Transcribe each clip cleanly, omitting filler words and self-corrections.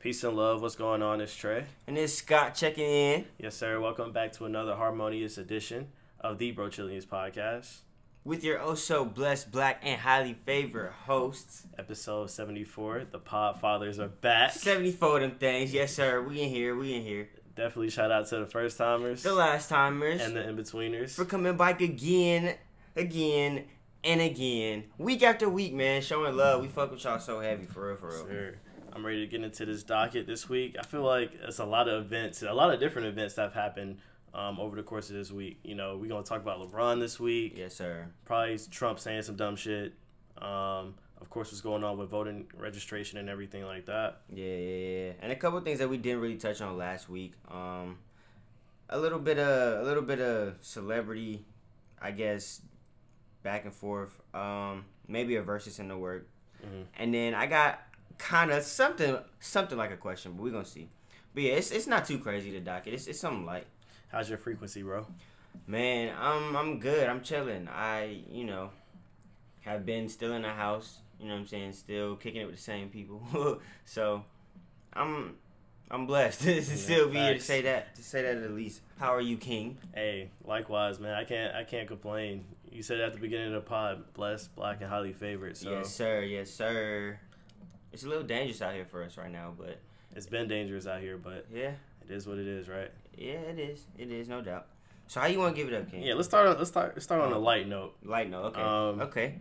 Peace and love. What's going on? It's Trey. And it's Scott checking in. Yes, sir. Welcome back to another harmonious edition of the Bro-Chillians podcast. With your oh-so-blessed, black, and highly favored hosts. Episode 74. The Podfathers are back. 74 of them things. Yes, sir. We in here. Definitely shout out to the first-timers. The last-timers. And the in-betweeners. For coming back again. And again, week after week, man, showing love. We fuck with y'all so heavy, for real. Sure. I'm ready to get into this docket this week. I feel like it's a lot of different events that have happened over the course of this week. You know, we're going to talk about LeBron this week. Yes, sir. Probably Trump saying some dumb shit. Of course, what's going on with voting registration and everything like that. Yeah. And a couple of things that we didn't really touch on last week. A little bit of celebrity, I guess, back and forth, maybe a versus in the work. Mm-hmm. And then I got kind of something like a question, but we're going to see. But yeah, it's not too crazy to docket. It's something light. How's your frequency, bro? Man, I'm good. I'm chilling. I have been still in the house, you know what I'm saying, still kicking it with the same people. So, I'm blessed to still be here to say that at least. How are you, King? Hey, likewise, man. I can't complain. You said at the beginning of the pod, blessed, black, and highly favored. So. Yes, sir. It's a little dangerous out here for us right now, but it's been dangerous out here, but yeah, it is what it is, right? Yeah, it is. It is, no doubt. So how you want to give it up, King? Yeah, let's start on a light note. Light note, okay. Okay.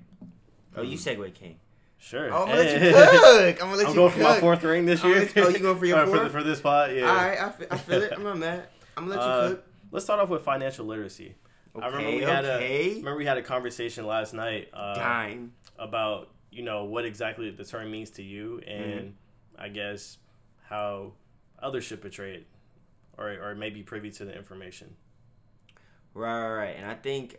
Oh, you segue, King. Sure. Oh, I'm going to let you cook. I'm going for my fourth ring this year. Oh, you going for your fourth? For this pod, yeah. All right, I feel it. I'm not mad. I'm going to let you cook. Let's start off with financial literacy. Okay, I remember we had a conversation last night about, you know, what exactly the term means to you and I guess how others should portray it or maybe privy to the information. Right. And I think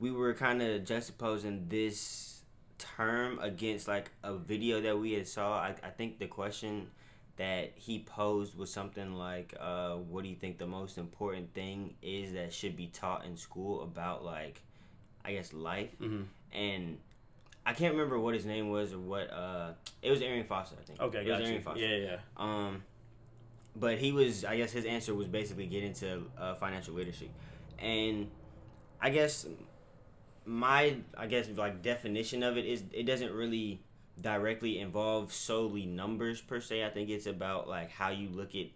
we were kind of juxtaposing this term against like a video that we had saw. I think the question that he posed was something like, what do you think the most important thing is that should be taught in school about, like, I guess life? Mm-hmm. And I can't remember what his name was or what it was Aaron Foster, I think. Okay, gotcha. Aaron Foster. Yeah. But he was, I guess his answer was basically get into financial literacy. And I guess my definition of it is it doesn't really directly involve solely numbers per se. I think it's about like how you look at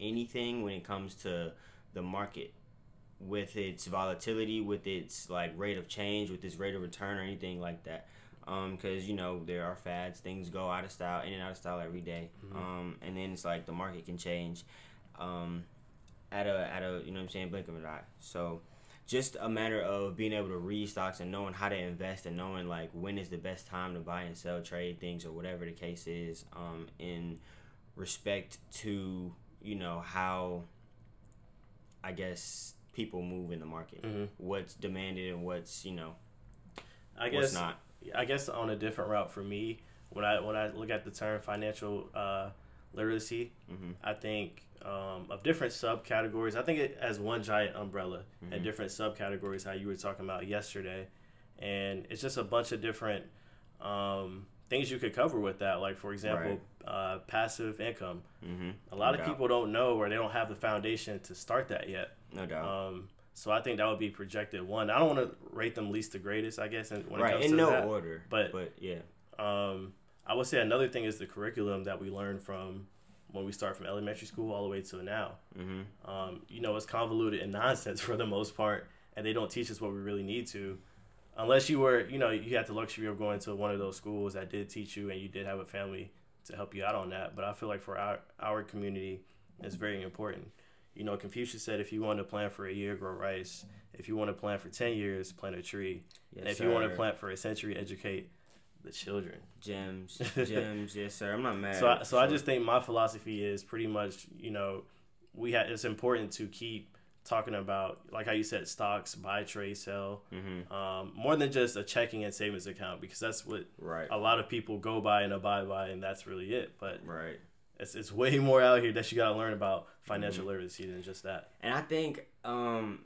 anything when it comes to the market with its volatility, with its like rate of change, with its rate of return or anything like that. Because, you know, there are fads, things go out of style, in and out of style every day. Mm-hmm. And then it's like the market can change at a you know what I'm saying, blink of an eye. So just a matter of being able to read stocks and knowing how to invest and knowing like when is the best time to buy and sell, trade things or whatever the case is, in respect to, you know, how I guess people move in the market, mm-hmm. what's demanded and what's, you know, what's not. I guess on a different route for me, when I look at the term financial literacy, mm-hmm. I think of different subcategories. I think it as one giant umbrella mm-hmm. and different subcategories, how you were talking about yesterday. And it's just a bunch of different things you could cover with that. Like, for example, passive income. Mm-hmm. A lot of people don't know or they don't have the foundation to start that yet. No doubt. So I think that would be projected one. I don't want to rate them least to greatest, I guess, when it comes to that. Right, in no order. But yeah. I would say another thing is the curriculum that we learn from when we start from elementary school all the way to now. Mm-hmm. You know, it's convoluted and nonsense for the most part, and they don't teach us what we really need to. Unless you were, you know, you had the luxury of going to one of those schools that did teach you and you did have a family to help you out on that. But I feel like for our community, it's very important. You know, Confucius said, if you want to plant for a year, grow rice. If you want to plant for 10 years, plant a tree. Yes, and if you want to plant for a century, educate the children. Gems. Yes, sir. I'm not mad. So I just think my philosophy is pretty much, you know, it's important to keep talking about, like how you said, stocks, buy, trade, sell, mm-hmm. More than just a checking and savings account, because that's what a lot of people go by and abide by, and that's really it. But it's way more out here that you got to learn about financial mm-hmm. literacy than just that. And I think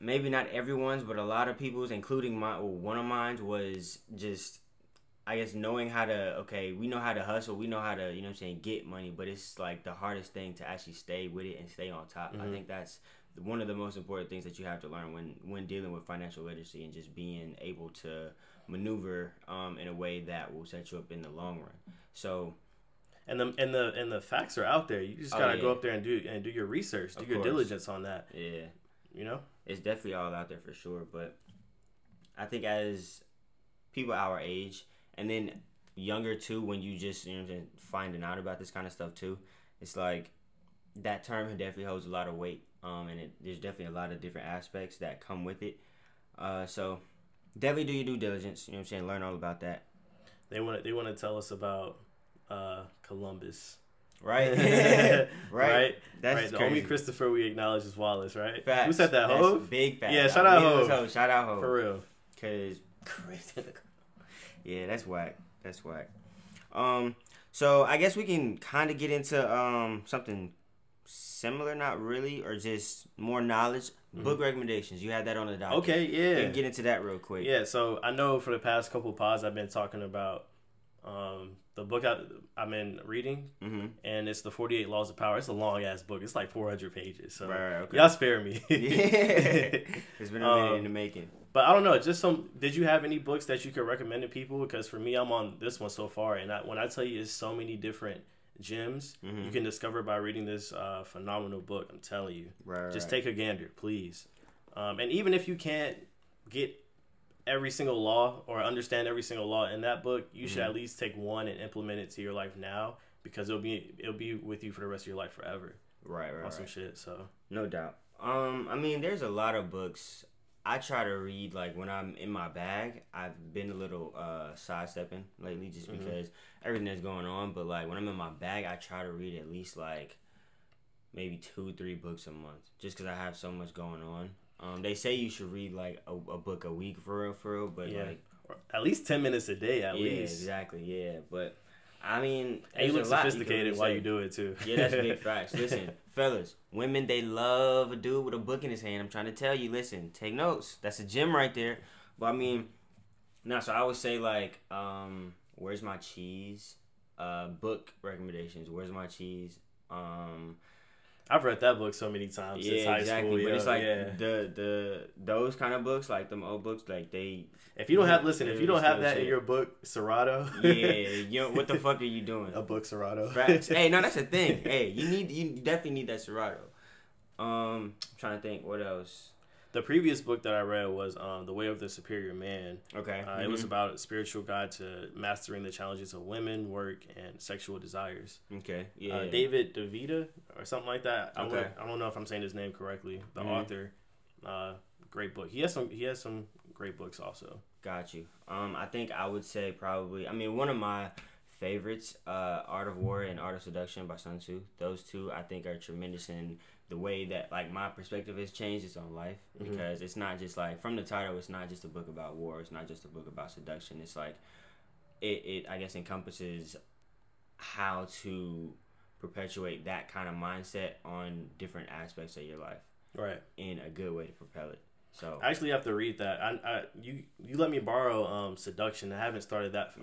maybe not everyone's, but a lot of people's, including one of mine, was just I guess knowing how to, okay, we know how to hustle, we know how to, you know what I'm saying, get money, but it's like the hardest thing to actually stay with it and stay on top. Mm-hmm. I think that's one of the most important things that you have to learn when dealing with financial literacy and just being able to maneuver in a way that will set you up in the long run. So, and the facts are out there. You just gotta go up there and do your research, do your diligence on that. Yeah, you know, it's definitely all out there for sure. But I think as people our age, and then younger too, when you just, you know, finding out about this kind of stuff too, it's like that term definitely holds a lot of weight, and there's definitely a lot of different aspects that come with it. So definitely do your due diligence. You know what I'm saying? Learn all about that. They want to tell us about Columbus, right? Yeah. right. That's right. The crazy. Only Christopher we acknowledge is Wallace, right? Facts. Who said that? Hove. Big fact. Yeah. Shout out Hove. Shout out Hove. For real. Cause yeah, that's whack. That's whack. So I guess we can kind of get into something similar, not really, or just more knowledge. Mm-hmm. Book recommendations. You had that on the docket. Okay, yeah. We can get into that real quick. Yeah, so I know for the past couple of pods I've been talking about the book I've been reading, mm-hmm. and it's The 48 Laws of Power. It's a long-ass book. It's like 400 pages. So right, okay. Y'all spare me. Yeah. It's been a minute in the making. But I don't know, did you have any books that you could recommend to people? Because for me, I'm on this one so far, and when I tell you it's so many different gems, mm-hmm. you can discover by reading this phenomenal book, I'm telling you. Right, just take a gander, please. And even if you can't get every single law or understand every single law in that book, you mm-hmm. should at least take one and implement it to your life now, because it'll be with you for the rest of your life forever. Right. Awesome shit, so. No doubt. I mean, there's a lot of books. I try to read, like, when I'm in my bag. I've been a little sidestepping lately just because mm-hmm. everything that's going on. But, like, when I'm in my bag, I try to read at least, like, maybe 2-3 books a month just because I have so much going on. They say you should read, like, a book a week for real. But, yeah. Like... at least 10 minutes a day, at least. Yeah, exactly, yeah. But, I mean... And you look sophisticated while you do it, too. Yeah, that's big facts. Listen... Fellas, women, they love a dude with a book in his hand. I'm trying to tell you, listen, take notes. That's a gem right there. But, I mean, so I would say, like, Where's My Cheese? Book recommendations, Where's My Cheese? I've read that book so many times since high school. But it's like those kind of books, like them old books, like they... If you don't have that in your book, Serato. What the fuck are you doing? A book Serato. Facts. Hey, no, that's a thing. Hey, you definitely need that Serato. I'm trying to think, what else? The previous book that I read was The Way of the Superior Man. Okay. It was about a spiritual guide to mastering the challenges of women, work, and sexual desires. Okay. Yeah. David DeVita or something like that. Okay. I don't know if I'm saying his name correctly. The author. Great book. He has some great books also. Got you. I think I would say probably, I mean, one of my favorites, Art of War and Art of Seduction by Sun Tzu. Those two I think are tremendous in the way that, like, my perspective has changed its own life, because it's not just like, from the title, it's not just a book about war, it's not just a book about seduction, it's like it I guess encompasses how to perpetuate that kind of mindset on different aspects of your life, right, in a good way to propel it. So I actually have to read that. You let me borrow Seduction. I haven't started that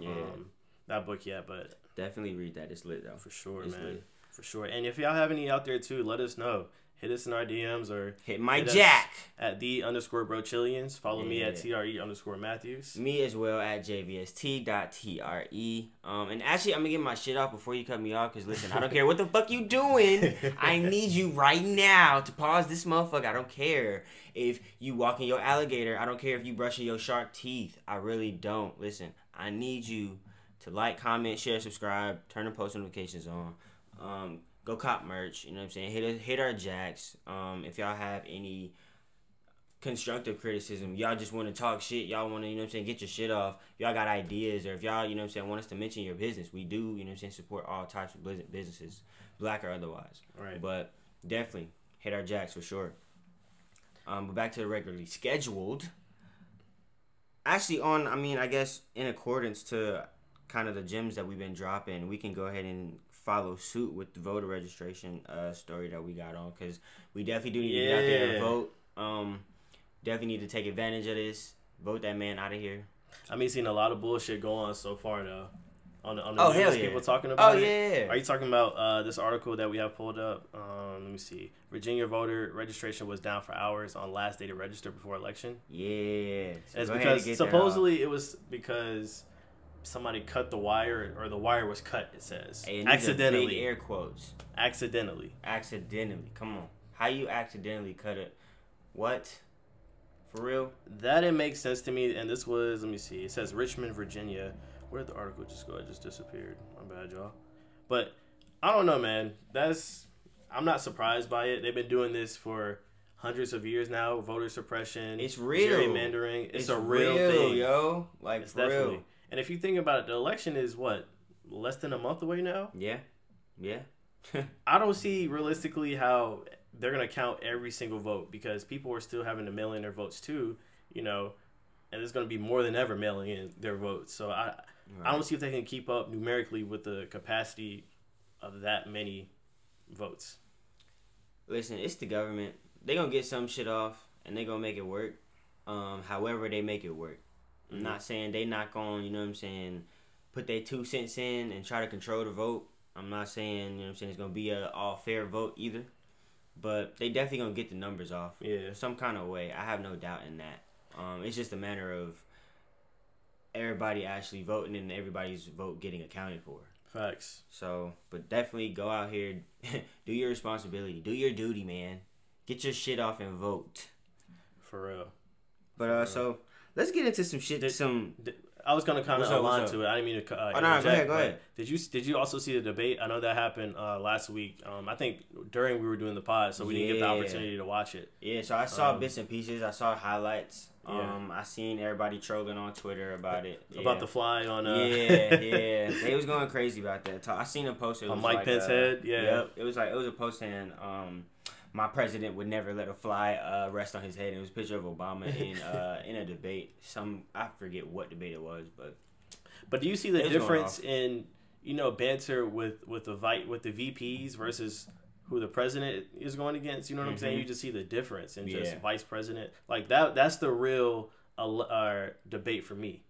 that book yet, but definitely read that. It's lit though, for sure. It's man lit. For sure. And if y'all have any out there too, let us know. Hit us in our DMs or hit Mike Jack at @the_Bro-Chillians. Follow me at @TRE_Matthews. Me as well at JVST.TRE. And actually, I'm going to get my shit off before you cut me off, because listen, I don't care what the fuck you doing. I need you right now to pause this motherfucker. I don't care if you walking your alligator. I don't care if you brushing your shark teeth. I really don't. Listen, I need you to like, comment, share, subscribe, turn the post notifications on. Go cop merch, you know what I'm saying? Hit our jacks. If y'all have any constructive criticism, y'all just want to talk shit, y'all want to, you know what I'm saying, get your shit off, y'all got ideas, or if y'all, you know what I'm saying, want us to mention your business, we do, you know what I'm saying, support all types of businesses, black or otherwise. Right. But definitely hit our jacks for sure. But back to the regularly scheduled. Actually in accordance to kind of the gems that we've been dropping, we can go ahead and follow suit with the voter registration story that we got on, because we definitely do need to get out there and vote. Definitely need to take advantage of this. Vote that man out of here. I mean, seen a lot of bullshit go on so far though. On the news, people talking about it. Are you talking about this article that we have pulled up? Let me see. Virginia voter registration was down for hours on last day to register before election. Yeah. So it's because supposedly it was because somebody cut the wire, or the wire was cut, it says. Hey, accidentally. Big air quotes. Accidentally. Come on. How you accidentally cut it? What? For real? That didn't make sense to me. And this was, let me see. It says Richmond, Virginia. Where did the article just go? It just disappeared. My bad, y'all. But I don't know, man. I'm not surprised by it. They've been doing this for hundreds of years now. Voter suppression. It's real. Gerrymandering. It's a real thing, yo. Like, it's for definitely. Real. And if you think about it, the election is what? Less than a month away now? Yeah. I don't see realistically how they're going to count every single vote, because people are still having to mail in their votes too, you know, and there's going to be more than ever mailing in their votes. So I don't see if they can keep up numerically with the capacity of that many votes. Listen, it's the government. They're going to get some shit off, and they're going to make it work, however they make it work. I'm not saying they not going, you know what I'm saying, put their 2 cents in and try to control the vote. I'm not saying, you know what I'm saying, it's going to be an all-fair vote either. But they definitely going to get the numbers off. Yeah. Some kind of way. I have no doubt in that. It's just a matter of everybody actually voting and everybody's vote getting accounted for. Facts. So, but definitely go out here, do your responsibility, do your duty, man. Get your shit off and vote. For real. But For real. So let's get into some shit. I was gonna kind of align to it. I didn't mean to. Go ahead. Did you also see the debate? I know that happened last week. I think during we were doing the pod, so we didn't get the opportunity to watch it. Yeah, so I saw bits and pieces. I saw highlights. I seen everybody trolling on Twitter about it. Yeah. About the fly on. They was going crazy about that. I seen a post. It was on Mike Pence's head. Yeah. Yep. It was a post saying, my president would never let a fly rest on his head. It was a picture of Obama in a debate. I forget what debate it was, but do you see the difference in, you know, banter with the VPs versus who the president is going against? You know what I'm saying? You just see the difference in just vice president. Like that's the real debate for me.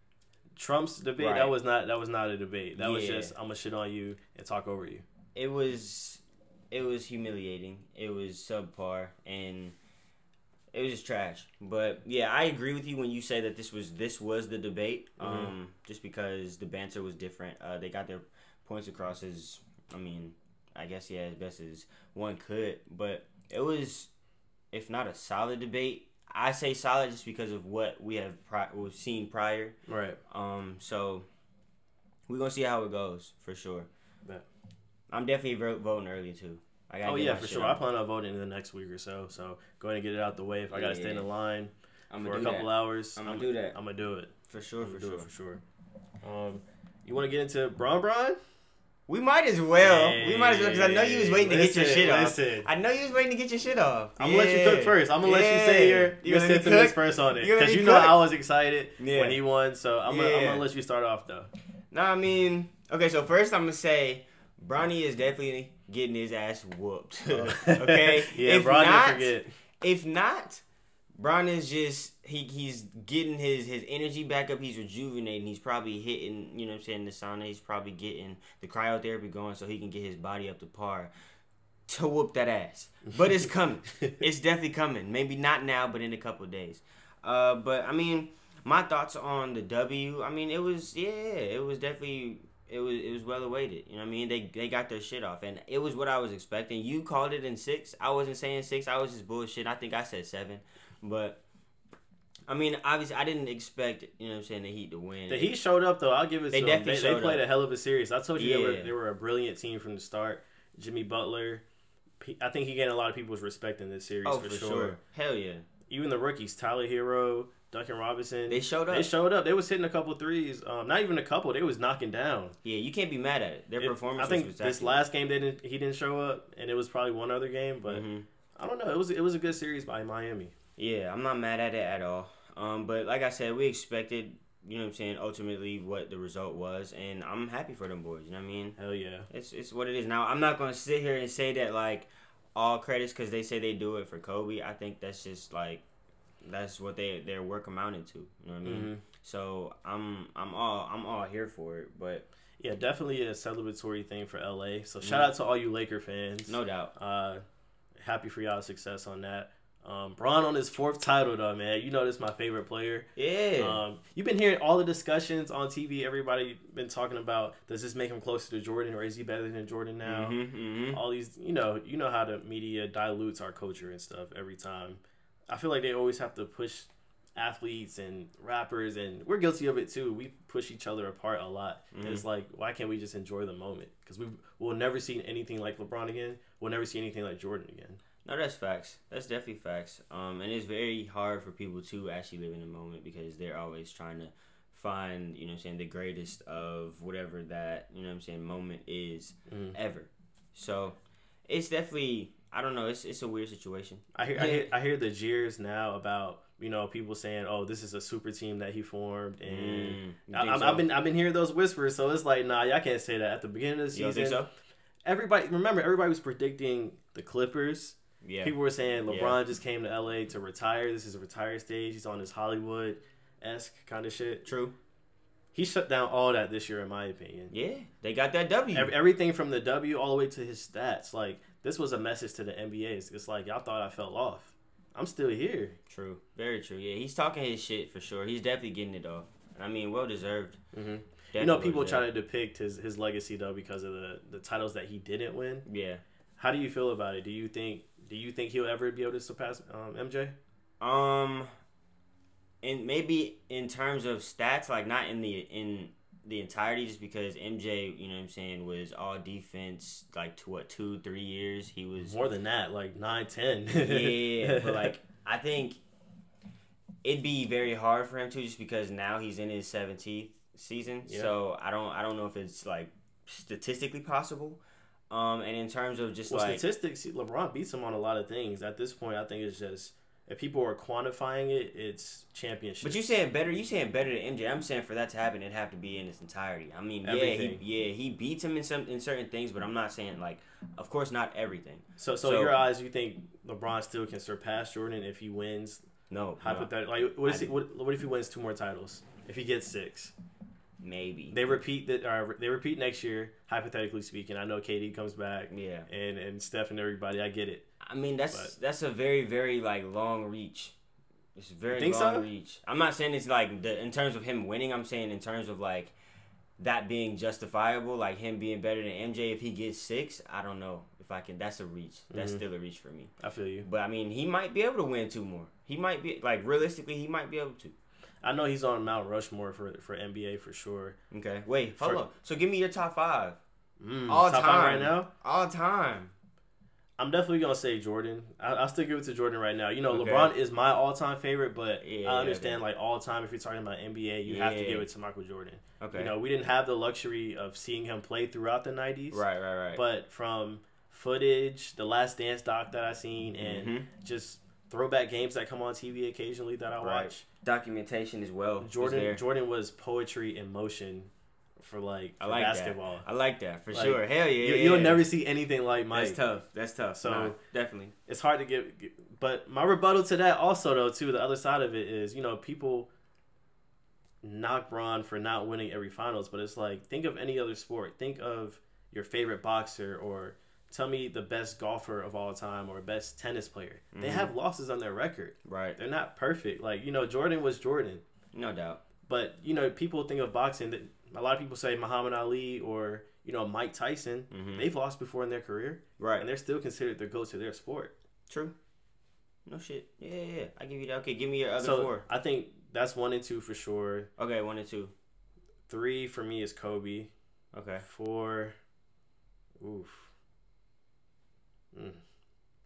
Trump's debate that was not a debate. That was just I'm gonna shit on you and talk over you. It was humiliating. It was subpar, and it was just trash. But yeah, I agree with you when you say that this was the debate. Just because the banter was different, they got their points across as best as one could. But it was, if not a solid debate, I say solid just because of what we have we've seen prior. Right. So we're gonna see how it goes for sure. Yeah. I'm definitely voting early, too. For sure. I plan on voting in the next week or so. So, go ahead and get it out the way. If I got to stay in the line for a couple hours, I'm going to do that. I'm going to do it. For sure. You want to get into Bron? We might as well. Because I know you was waiting to get your shit off. I know you was waiting to get your shit off. I'm going to let you cook first. I'm going to let you say your sentiments first on it. Because you know I was excited when he won. So, I'm going to let you start off, though. No, I mean... Okay, so first I'm going to say... Bronny is definitely getting his ass whooped. Okay? If not, Bronny's just he's getting his energy back up. He's rejuvenating. He's probably hitting, you know what I'm saying, the sauna. He's probably getting the cryotherapy going so he can get his body up to par to whoop that ass. But it's coming. It's definitely coming. Maybe not now, but in a couple of days. But I mean, my thoughts on the W, I mean, it was definitely It was well awaited. You know what I mean? They got their shit off. And it was what I was expecting. You called it in 6. I wasn't saying 6. I was just bullshit. I think I said 7. But, I mean, obviously, I didn't expect, you know what I'm saying, the Heat to win. The Heat showed up, though. I'll give it to them. They played a hell of a series. I told you they were a brilliant team from the start. Jimmy Butler. I think he gained a lot of people's respect in this series for sure. Hell yeah. Even the rookies. Tyler Hero. Duncan Robinson. They showed up. They was hitting a couple threes. Not even a couple. They was knocking down. Yeah, you can't be mad at it. Their performance. I think was this last game he didn't show up, and it was probably one other game. But I don't know. It was a good series by Miami. Yeah, I'm not mad at it at all. But like I said, we expected. You know what I'm saying? Ultimately, what the result was, and I'm happy for them boys. You know what I mean? Hell yeah. It's what it is. Now I'm not gonna sit here and say that like all credits because they say they do it for Kobe. I think that's just like. that's what their work amounted to. You know what I mean? Mm-hmm. So I'm all here for it, but. Yeah, definitely a celebratory thing for LA. So shout out to all you Laker fans. No doubt. Happy for y'all success on that. Bron on his fourth title though, man. You know this is my favorite player. Yeah. You've been hearing all the discussions on TV. Everybody been talking about, does this make him closer to Jordan, or is he better than Jordan now? Mm-hmm, mm-hmm. All these, you know how the media dilutes our culture and stuff every time. I feel like they always have to push athletes and rappers, and we're guilty of it too. We push each other apart a lot. Mm-hmm. And it's like, why can't we just enjoy the moment? Because we'll never see anything like LeBron again. We'll never see anything like Jordan again. No, that's facts. That's definitely facts. And it's very hard for people to actually live in the moment because they're always trying to find, the greatest of whatever that, moment is ever. So it's definitely, I don't know, it's a weird situation. I hear the jeers now about people saying, "Oh, this is a super team that he formed," and I've been hearing those whispers. So it's like, nah, y'all can't say that at the beginning of the season. You think so? Everybody was predicting the Clippers. Yeah, people were saying LeBron just came to LA to retire. This is a retire stage. He's on his Hollywood-esque kind of shit. True. He shut down all that this year, in my opinion. Yeah, they got that W. Everything from the W all the way to his stats. Like, this was a message to the NBA. It's like, y'all thought I fell off. I'm still here. True. Very true. Yeah, he's talking his shit for sure. He's definitely getting it off. I mean, well-deserved. Mm-hmm. People try to depict his legacy, though, because of the titles that he didn't win. Yeah. How do you feel about it? Do you think he'll ever be able to surpass MJ? And maybe in terms of stats, like not in the entirety, just because MJ, was all defense, like, 2-3 years. He was... More than that, like, 9-10. Yeah, but, like, I think it'd be very hard for him, too, just because now he's in his 17th season. Yeah. So, I don't know if it's, like, statistically possible. And in terms of just, statistics, LeBron beats him on a lot of things. At this point, I think it's just... If people are quantifying it, it's championship. But you saying better than MJ. I'm saying for that to happen, it'd have to be in its entirety. I mean, everything. He beats him in certain things, but I'm not saying, like, of course not everything. So in your eyes, you think LeBron still can surpass Jordan if he wins? No. Hypothetically, like, what if he wins 2 more titles? If he gets 6? Maybe. They repeat next year, hypothetically speaking. I know KD comes back. Yeah. And Steph and everybody, I get it. I mean, that's a very, very, like, long reach. It's very long reach. I'm not saying it's, like, in terms of him winning. I'm saying in terms of, like, that being justifiable, like, him being better than MJ if he gets 6. I don't know if I can. That's a reach. That's still a reach for me. I feel you. But, I mean, he might be able to win 2 more. He might be, like, realistically, he might be able to. I know he's on Mount Rushmore for NBA for sure. Okay. Wait, hold on. So give me your top 5. All time. Right now? All time. I'm definitely going to say Jordan. I'll still give it to Jordan right now. Okay. LeBron is my all-time favorite, but I understand, like, all-time, if you're talking about NBA, you have to give it to Michael Jordan. Okay. We didn't have the luxury of seeing him play throughout the 90s. Right. But from footage, the Last Dance doc that I seen, and just throwback games that come on TV occasionally that I watch. Documentation as well. Jordan was poetry in motion. For basketball. I like that for sure. Hell yeah! You'll never see anything like Mike. That's tough. So definitely, it's hard to give. But my rebuttal to that also, though, too, the other side of it is, people knock Bron for not winning every finals, but it's like, think of any other sport. Think of your favorite boxer, or tell me the best golfer of all time, or best tennis player. They have losses on their record. Right. They're not perfect. Like, Jordan was Jordan. No doubt. But people think of boxing that. A lot of people say Muhammad Ali or, Mike Tyson. They've lost before in their career. Right. And they're still considered the GOAT to their sport. True. No shit. Yeah. I give you that. Okay, give me your other 4. I think that's 1 and 2 for sure. Okay, 1 and 2. 3 for me is Kobe. Okay. 4. Oof.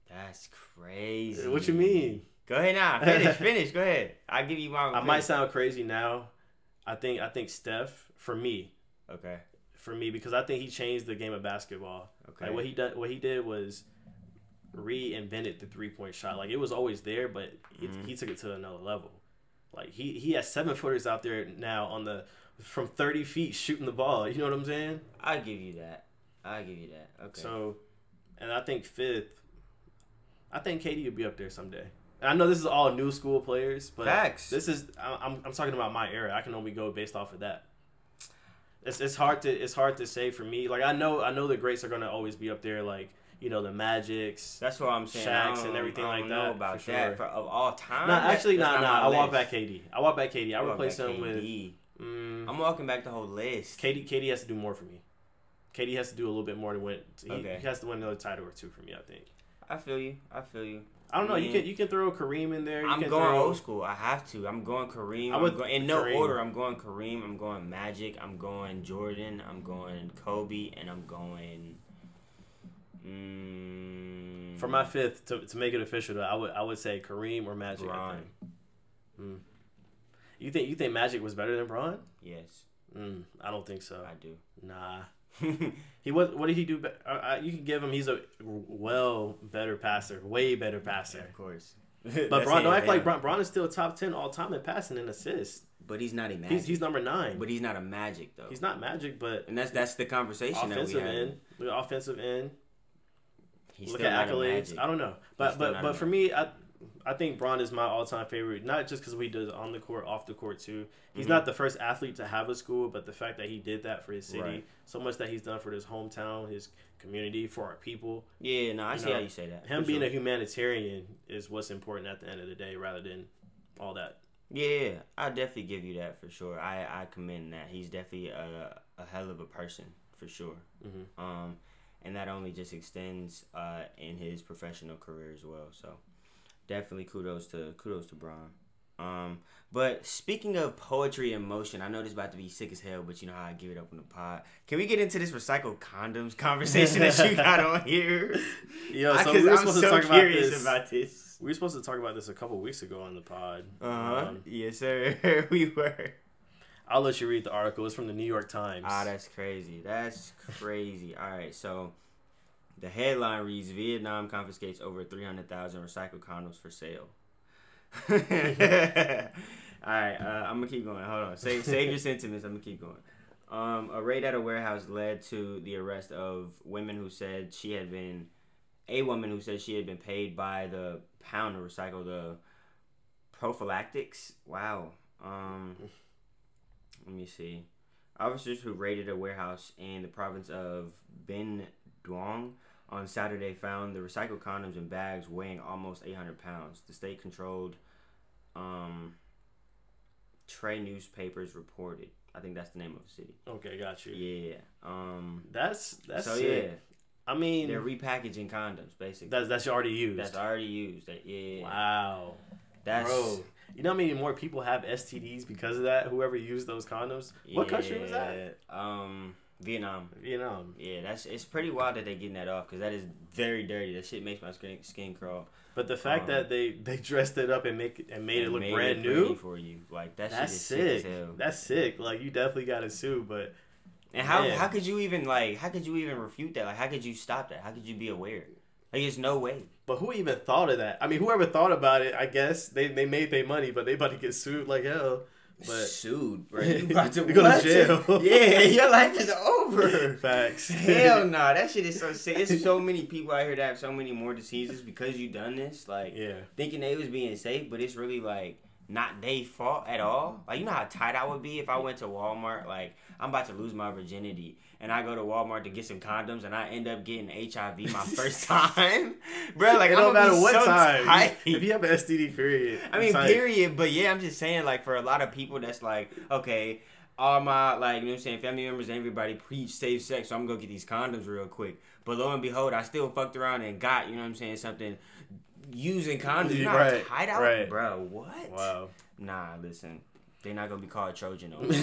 That's crazy. What you mean? Go ahead now. Finish. Go ahead. I'll give you my... I might sound crazy now. I think Steph for me. Okay. For me, because I think he changed the game of basketball. Okay. Like, what he did was reinvented the 3-point shot. Like, it was always there, but he took it to another level. Like, he has 7-footers out there now from 30 feet shooting the ball. You know what I'm saying? I give you that. Okay. So, and I think 5th, I think KD will be up there someday. I know this is all new school players, but facts. This is I'm talking about my era. I can only go based off of that. It's hard to say for me. Like I know the greats are gonna always be up there. Like you know the Magics. That's what I'm saying. Shaqs and everything I don't like know that. About for that sure. For, of all time. No, actually not. I walk back KD. I replace him with. I'm walking back the whole list. KD has to do more for me. KD has to do a little bit more to win. He has to win another title or two for me. I think. I feel you. I don't know. You can throw Kareem in there. I'm going old school. I have to. I'm going Kareem. In no order. I'm going Kareem. I'm going Magic. I'm going Jordan. I'm going Kobe, and I'm going. For my fifth, to make it official, I would say Kareem or Magic. LeBron. You think Magic was better than Bron? Yes. I don't think so. I do. Nah. He was. What did he do? You can give him. He's a way better passer. Yeah, of course. But Bron, don't act like Bron is still top 10 all time in passing and assists. But he's not a Magic. He's number 9. But he's not a Magic though. He's not Magic, but and that's the conversation that we had. Offensive end. He's look still at not accolades. A I don't know, but for me, I think Bron is my all-time favorite, not just because we did on the court, off the court, too. He's not the first athlete to have a school, but the fact that he did that for his city, so much that he's done for his hometown, his community, for our people. Yeah, no, I see how you say that. Him being a humanitarian is what's important at the end of the day rather than all that. Yeah, I definitely give you that for sure. I commend that. He's definitely a hell of a person for sure. Mm-hmm. And that only just extends in his professional career as well, so... Definitely kudos to Bron. But speaking of poetry in motion, I know this is about to be sick as hell, but you know how I give it up on the pod. Can we get into this recycled condoms conversation that you got on here? Yo, so we were supposed to talk about this. We were supposed to talk about this a couple weeks ago on the pod. Yes, sir. We were. I'll let you read the article. It's from the New York Times. Ah, that's crazy. That's crazy. All right, so... The headline reads, Vietnam confiscates over 300,000 recycled condoms for sale. All right, I'm going to keep going. Hold on. Save your sentiments. I'm going to keep going. A raid at a warehouse led to the arrest of a woman who said she had been paid by the pound to recycle the prophylactics. Wow. Let me see. Officers who raided a warehouse in the province of Ben Duong on Saturday found the recycled condoms in bags weighing almost 800 pounds. The state-controlled TRE Newspapers reported. I think that's the name of the city. Okay, got you. Yeah. That's so sick. Yeah. I mean, they're repackaging condoms basically. That's already used. That's already used. Yeah. Wow. That's bro. You know how many more people have STDs because of that? Whoever used those condoms. What country was that? Vietnam. Yeah, it's pretty wild that they're getting that off because that is very dirty. That shit makes my skin crawl. But the fact that they dressed it up and made it look brand new for you, like that's sick. Sick as hell. That's sick. Like you definitely got to sue. But and how could you even refute that? Like how could you stop that? How could you be aware? Like there's no way. But who even thought of that? I mean, whoever thought about it, I guess they made their money, but they about to get sued like hell. But sued, bro. You about to go to jail. Yeah, your life is over. Facts. Hell nah, that shit is so sick. There's so many people out here that have so many more diseases because you done this. Like, thinking they was being safe, but it's really like not they fault at all. Like, you know how tight I would be if I went to Walmart. Like, I'm about to lose my virginity, and I go to Walmart to get some condoms, and I end up getting HIV my first time, bro. Like, it don't matter what time. Tight. If you have an STD, period. I mean, period. But yeah, I'm just saying, like, for a lot of people, that's like, okay, all my like, you know what I'm saying, family members, everybody preach safe sex, so I'm gonna get these condoms real quick. But lo and behold, I still fucked around and got, you know what I'm saying, something using condoms. You know, right. Tied out, right. Bro. What? Wow. Nah, listen. They're not going to be called Trojan over.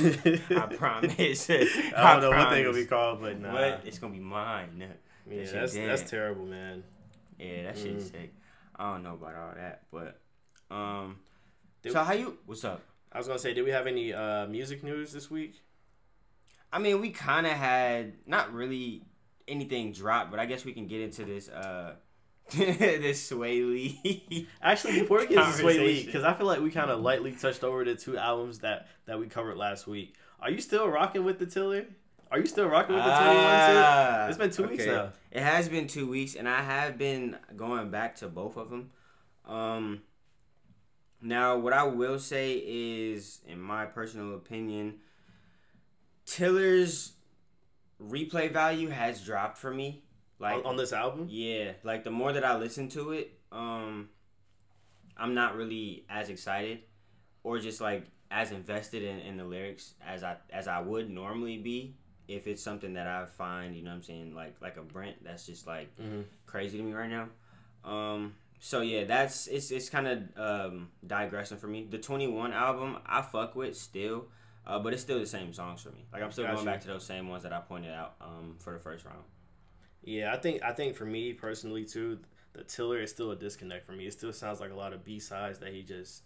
I promise. I don't know what they're going to be called, but nah. What? It's going to be mine. Yeah, that's terrible, man. Yeah, that shit's sick. I don't know about all that, but... What's up? I was going to say, did we have any music news this week? I mean, we kind of had not really anything dropped, but I guess we can get into this... this Swae Lee. Actually, before we get to Swae Lee, because I feel like we kind of lightly touched over the two albums that we covered last week. Are you still rocking with the Tiller? Are you still rocking with the Tiller one too? It's been 2 weeks now. It has been 2 weeks, and I have been going back to both of them. Now, what I will say is, in my personal opinion, Tiller's replay value has dropped for me. Like on this album? Yeah. Like, the more that I listen to it, I'm not really as excited or just, like, as invested in the lyrics as I would normally be if it's something that I find, you know what I'm saying, like a Brent that's just, like, crazy to me right now. So, yeah, that's it's kind of digressing for me. The 21 album, I fuck with still, but it's still the same songs for me. Like, I'm still going back to those same ones that I pointed out for the first round. Yeah, I think for me personally, too, the Tiller is still a disconnect for me. It still sounds like a lot of B-sides that he just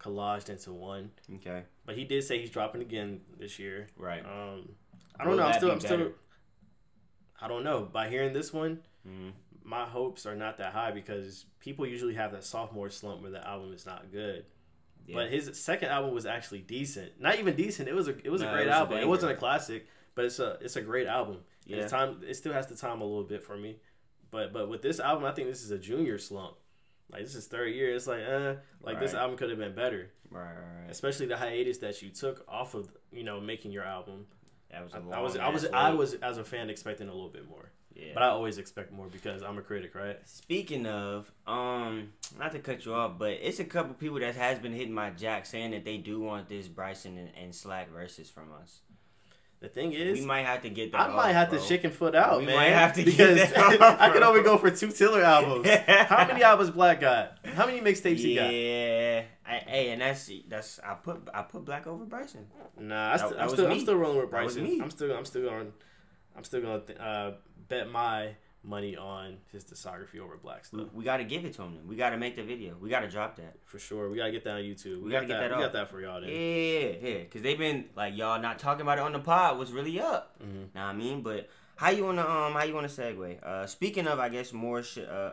collaged into one. Okay. But he did say he's dropping again this year. Right. I don't know. I'm still I don't know. By hearing this one... my hopes are not that high because people usually have that sophomore slump where the album is not good. Yeah. But his second album was actually decent. Not even decent. It was a great album. It wasn't a classic, but it's a great album. Yeah. It still has to time a little bit for me. But with this album, I think this is a junior slump. Like, this is third year. It's like, this album could have been better. Right. Especially the hiatus that you took off of, making your album. That was I was as a fan expecting a little bit more. Yeah. But I always expect more because I'm a critic, right? Speaking of, not to cut you off, but it's a couple people that has been hitting my jack saying that they do want this Bryson and Slack versus from us. The thing is... we might have to get that I might have to chicken foot out, man. We might have to get that off, I can only go for 2 Tiller albums. How many albums Black got? How many mixtapes he got? Yeah. And that's I put Black over Bryson. Nah, I'm still rolling with Bryson. That was me. I'm still going to bet my money on his discography over Black stuff. We got to give it to him. Then we got to make the video. We got to drop that for sure. We got to get that on YouTube. We got to get that. We got that for y'all. Then. Yeah. Because they've been like, y'all not talking about it on the pod. What's really up? Mm-hmm. Know what I mean? But how you wanna segue? Speaking of, I guess more.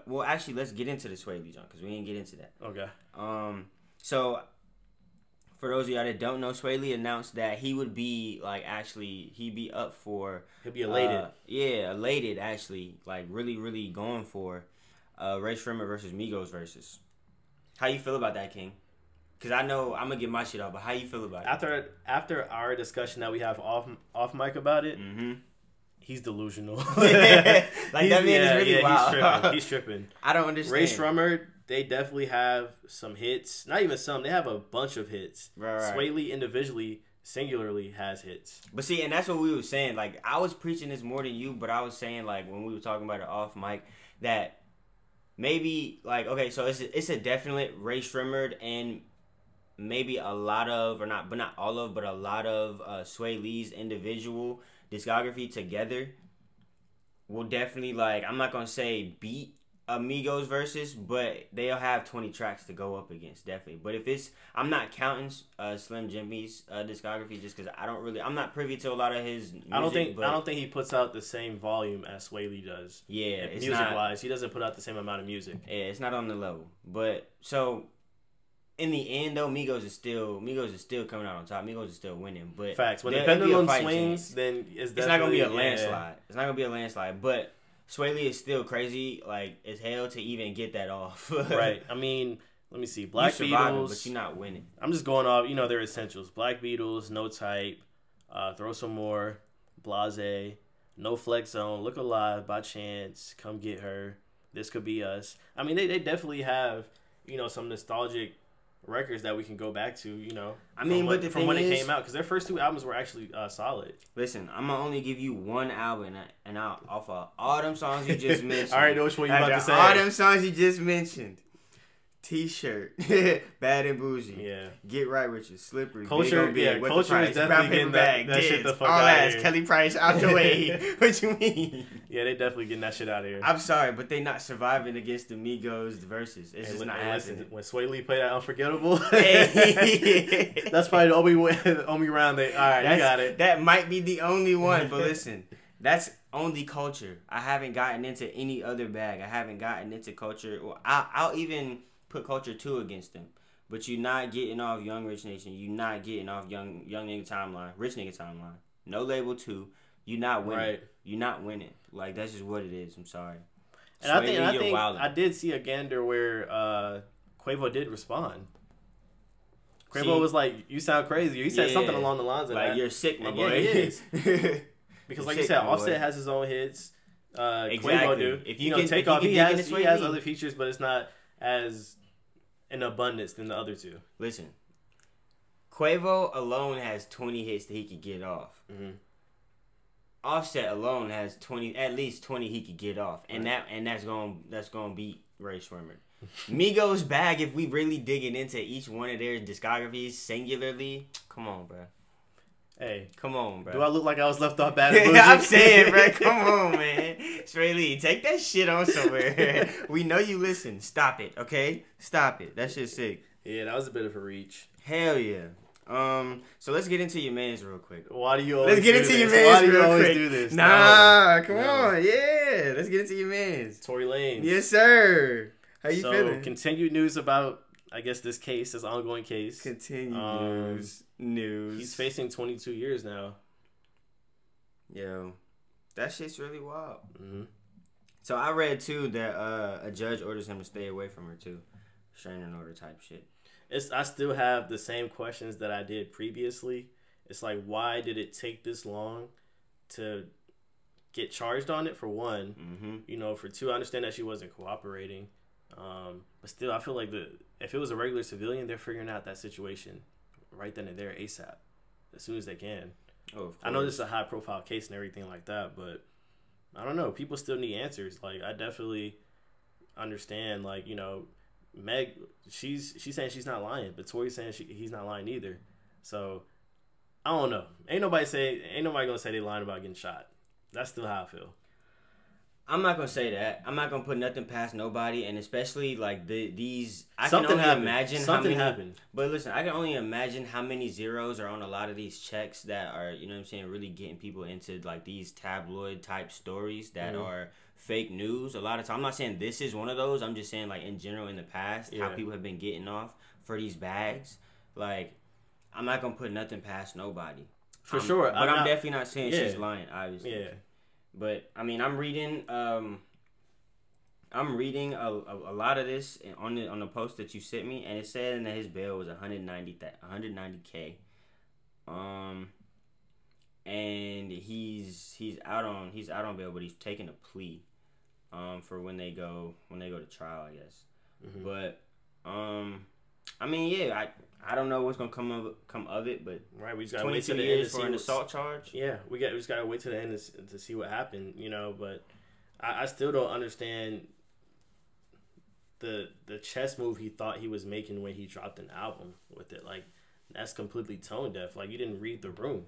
Well, actually, let's get into the Swae Lee John because we didn't get into that. Okay. So. For those of y'all that don't know, Swae Lee announced that he would be, like, actually, he'd be up for... he'd be elated. Elated, actually. Like, really, really going for Rae Sremmurd versus Migos versus. How you feel about that, King? Because I know I'm going to get my shit off, but how you feel about it? After our discussion that we have off mic about it, he's delusional. That man is really wild. He's tripping. I don't understand. Rae Sremmurd... they definitely have some hits. Not even some. They have a bunch of hits. Right. Swae Lee individually, singularly, has hits. But see, and that's what we were saying. Like, I was preaching this more than you, but I was saying, like, when we were talking about it off mic, that maybe, like, okay, so it's a definite Rae Sremmurd and maybe a lot of, but a lot of Swae Lee's individual discography together will definitely, like, I'm not going to say beat Migos versus, but they'll have 20 tracks to go up against, definitely. But if it's, I'm not counting Slim Jimmy's discography just because I'm not privy to a lot of his music. I don't think he puts out the same volume as Swae Lee does. Yeah, music-wise, he doesn't put out the same amount of music. Yeah, it's not on the level. But so in the end, though, Migos is still coming out on top. Migos is still winning. But facts. When the pendulum swings, then it's not gonna be a landslide. It's not gonna be a landslide, but. Swae Lee is still crazy, like, as hell to even get that off. Right. I mean, let me see. Black Beatles. But you're not winning. I'm just going off, they're essentials. Black Beatles, No Type, Throw Some More, Blase, No Flex Zone, Look Alive, By Chance, Come Get Her, This Could Be Us. I mean, they definitely have, some nostalgic records that we can go back to, I mean, but the thing is, it came out, because their first two albums were actually solid. Listen, I'm gonna only give you one album, and I'll offer all them songs you just mentioned. I already know which one you're about to say. All them songs you just mentioned. T-Shirt, Bad and Bougie, yeah. Get Right With You, Slippery, Culture, Big, yeah, Culture is definitely getting that shit the fuck out of here. Kelly Price out the way. What you mean? Yeah, they definitely getting that shit out of here. I'm sorry, but they not surviving against the Migos versus. It's just not happening. When Swae Lee played that Unforgettable, that's probably the only round they. All right, you got it. That might be the only one, but listen, that's. Only Culture. I haven't gotten into any other bag. I haven't gotten into Culture. Well, I'll even put Culture 2 against them. But you're not getting off Young Rich Nation. You're not getting off Young Nigga Timeline. Rich Nigga Timeline. No Label 2. You're not winning. Right. You're not winning. Like, that's just what it is. I'm sorry. And I think I did see a gander where Quavo did respond. Quavo was like, you sound crazy. He said something along the lines of like, you're sick, my boy. Yeah, he is. Because like you said, Offset has his own hits. Quavo do. If you can take off, he has other features, but it's not as in abundance than the other two. Listen, Quavo alone has 20 hits that he could get off. Mm-hmm. Offset alone has at least 20 he could get off, and right. that's gonna beat Rae Sremmurd. Migos bag, if we really digging into each one of their discographies singularly. Come on, bro. Hey, come on, bro. Do I look like I was left off bad? I'm saying, bro. Come on, man. Swae Lee, take that shit on somewhere. We know you listen. Stop it, okay? Stop it. That shit's sick. Yeah, that was a bit of a reach. Hell yeah. So let's get into your mans real quick. Why do you always do this? Nah, come on. Yeah, let's get into your mans. Tory Lanez. Yes, sir. How you feeling? So, continued news about, I guess, this case, this ongoing case. Continued news. He's facing 22 years now. Yo, that shit's really wild. Mm-hmm. So I read, too, that a judge orders him to stay away from her, too. Restraining order type shit. I still have the same questions that I did previously. It's like, why did it take this long to get charged on it, for one? Mm-hmm. You know, for two, I understand that she wasn't cooperating. But still, I feel like if it was a regular civilian, they're figuring out that situation right then and there ASAP, as soon as they can. Oh, of course. I know this is a high-profile case and everything like that, but I don't know. People still need answers. Like, I definitely understand, like, you know, Meg, she's saying she's not lying, but Tori's saying he's not lying either. So I don't know. Ain't nobody gonna say they lying about getting shot. That's still how I feel. I'm not gonna say that. I'm not gonna put nothing past nobody, and especially like these. I can only imagine how many happened. But listen, I can only imagine how many zeros are on a lot of these checks that are, you know what I'm saying, really getting people into like these tabloid type stories that are fake news. A lot of times, I'm not saying this is one of those. I'm just saying like in general in the past how people have been getting off for these bags. Like, I'm not gonna put nothing past nobody. For sure, but I'm definitely not saying she's lying. Obviously, yeah. But I mean, I'm reading a lot of this on the post that you sent me, and it said that his bail was $190K, and he's out on bail, but he's taking a plea, for when they go to trial, I guess. Mm-hmm. But I mean, yeah, I don't know what's gonna come of it, but right, we just gotta wait till the end for an assault charge. Yeah, we just gotta wait till the end to see what happened, you know. But I still don't understand the chess move he thought he was making when he dropped an album with it. Like, that's completely tone deaf. Like, you didn't read the room.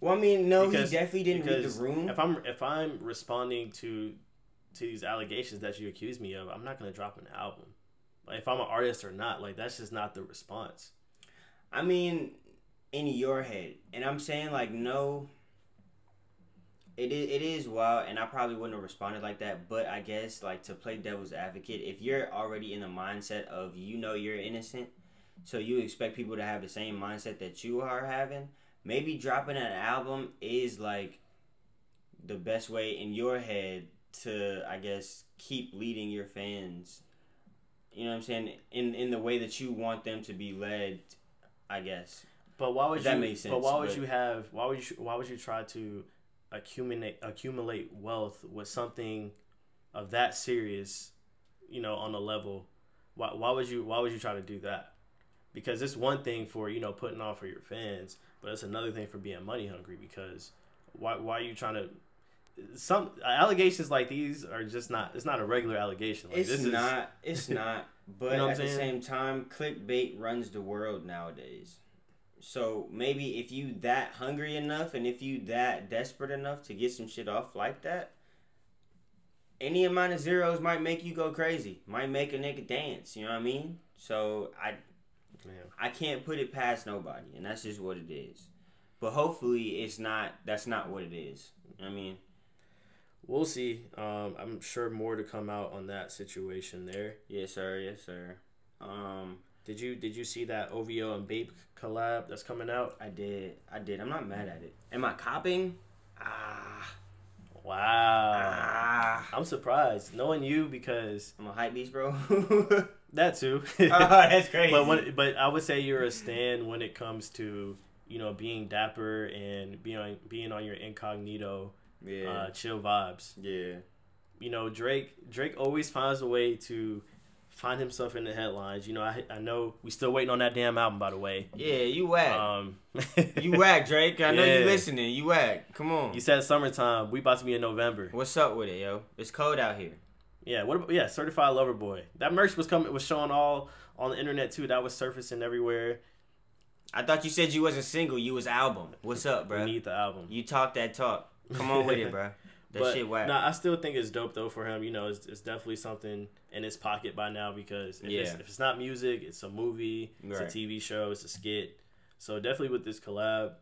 Well, I mean, no, he definitely didn't read the room. If I'm responding to these allegations that you accuse me of, I'm not gonna drop an album. Like, if I'm an artist or not, like, that's just not the response. I mean, in your head. And I'm saying, like, no, it is wild, and I probably wouldn't have responded like that. But I guess, like, to play devil's advocate, if you're already in the mindset of, you know, you're innocent, so you expect people to have the same mindset that you are having, maybe dropping an album is, like, the best way in your head to, I guess, keep leading your fans, you know what I'm saying, in the way that you want them to be led, I guess. But why would that make sense? But why would you have? Why would you try to accumulate wealth with something of that serious, you know, on a level? Why would you try to do that? Because it's one thing for, you know, putting on for your fans, but it's another thing for being money hungry. Because why are you trying to? Some allegations like these are just not. It's not a regular allegation. Like, it's not. But you know at the same time, clickbait runs the world nowadays. So maybe if you that hungry enough and if you that desperate enough to get some shit off like that, any amount of zeros might make you go crazy. Might make a nigga dance. You know what I mean? So I can't put it past nobody, and that's just what it is. But hopefully it's not. That's not what it is. You know what I mean? We'll see. I'm sure more to come out on that situation there. Yes, sir. Yes, sir. Did you see that OVO and Bape collab that's coming out? I did. I'm not mad at it. Am I copping? Ah. Wow. I'm surprised. Knowing you, because... I'm a hype beast, bro. That too. Oh, that's crazy. But I would say you're a stan when it comes to, you know, being dapper and being on your incognito, chill vibes. Yeah. You know, Drake always finds a way to find himself in the headlines. You know, I know we still waiting on that damn album, by the way. Yeah, you whack. You whack, Drake. I know you listening. You whack. Come on. You said summertime. We about to be in November. What's up with it, yo? It's cold out here. Yeah, what about, Certified Lover Boy. That merch was showing all on the internet too. That was surfacing everywhere. I thought you said you wasn't single, you was album. What's up, bro? We need the album. You talk that talk. Come on with it, bro. That shit whack. Nah, I still think it's dope though for him. You know, it's definitely something in his pocket by now, because if it's not music, it's a movie, it's a TV show, it's a skit. So definitely with this collab,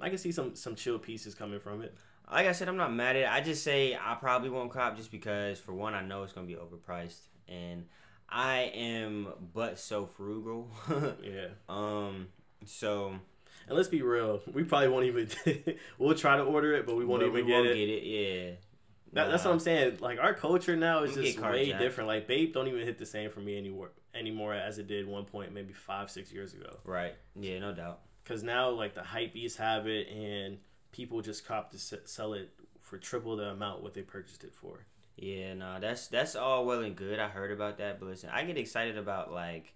I can see some chill pieces coming from it. Like I said, I'm not mad at it. I just say I probably won't cop just because, for one, I know it's going to be overpriced. And I am but so frugal. Yeah. So. And let's be real. We probably won't even. We'll try to order it, but we won't get it. Yeah. That's what I'm saying. Like, our culture now is just way different. Like, Babe don't even hit the same for me anymore as it did one point, maybe 5-6 years ago. Right. Yeah, no doubt. Because now, like, the hypebeasts have it, and people just cop to sell it for triple the amount what they purchased it for. Yeah, no, that's all well and good. I heard about that, but listen, I get excited about, like,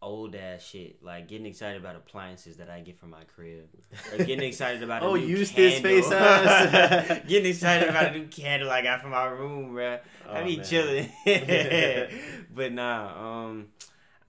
old ass shit, like getting excited about appliances that I get from my crib, or getting excited about a new candle. Getting excited about a new candle I got from my room, bro. I be chilling. But nah,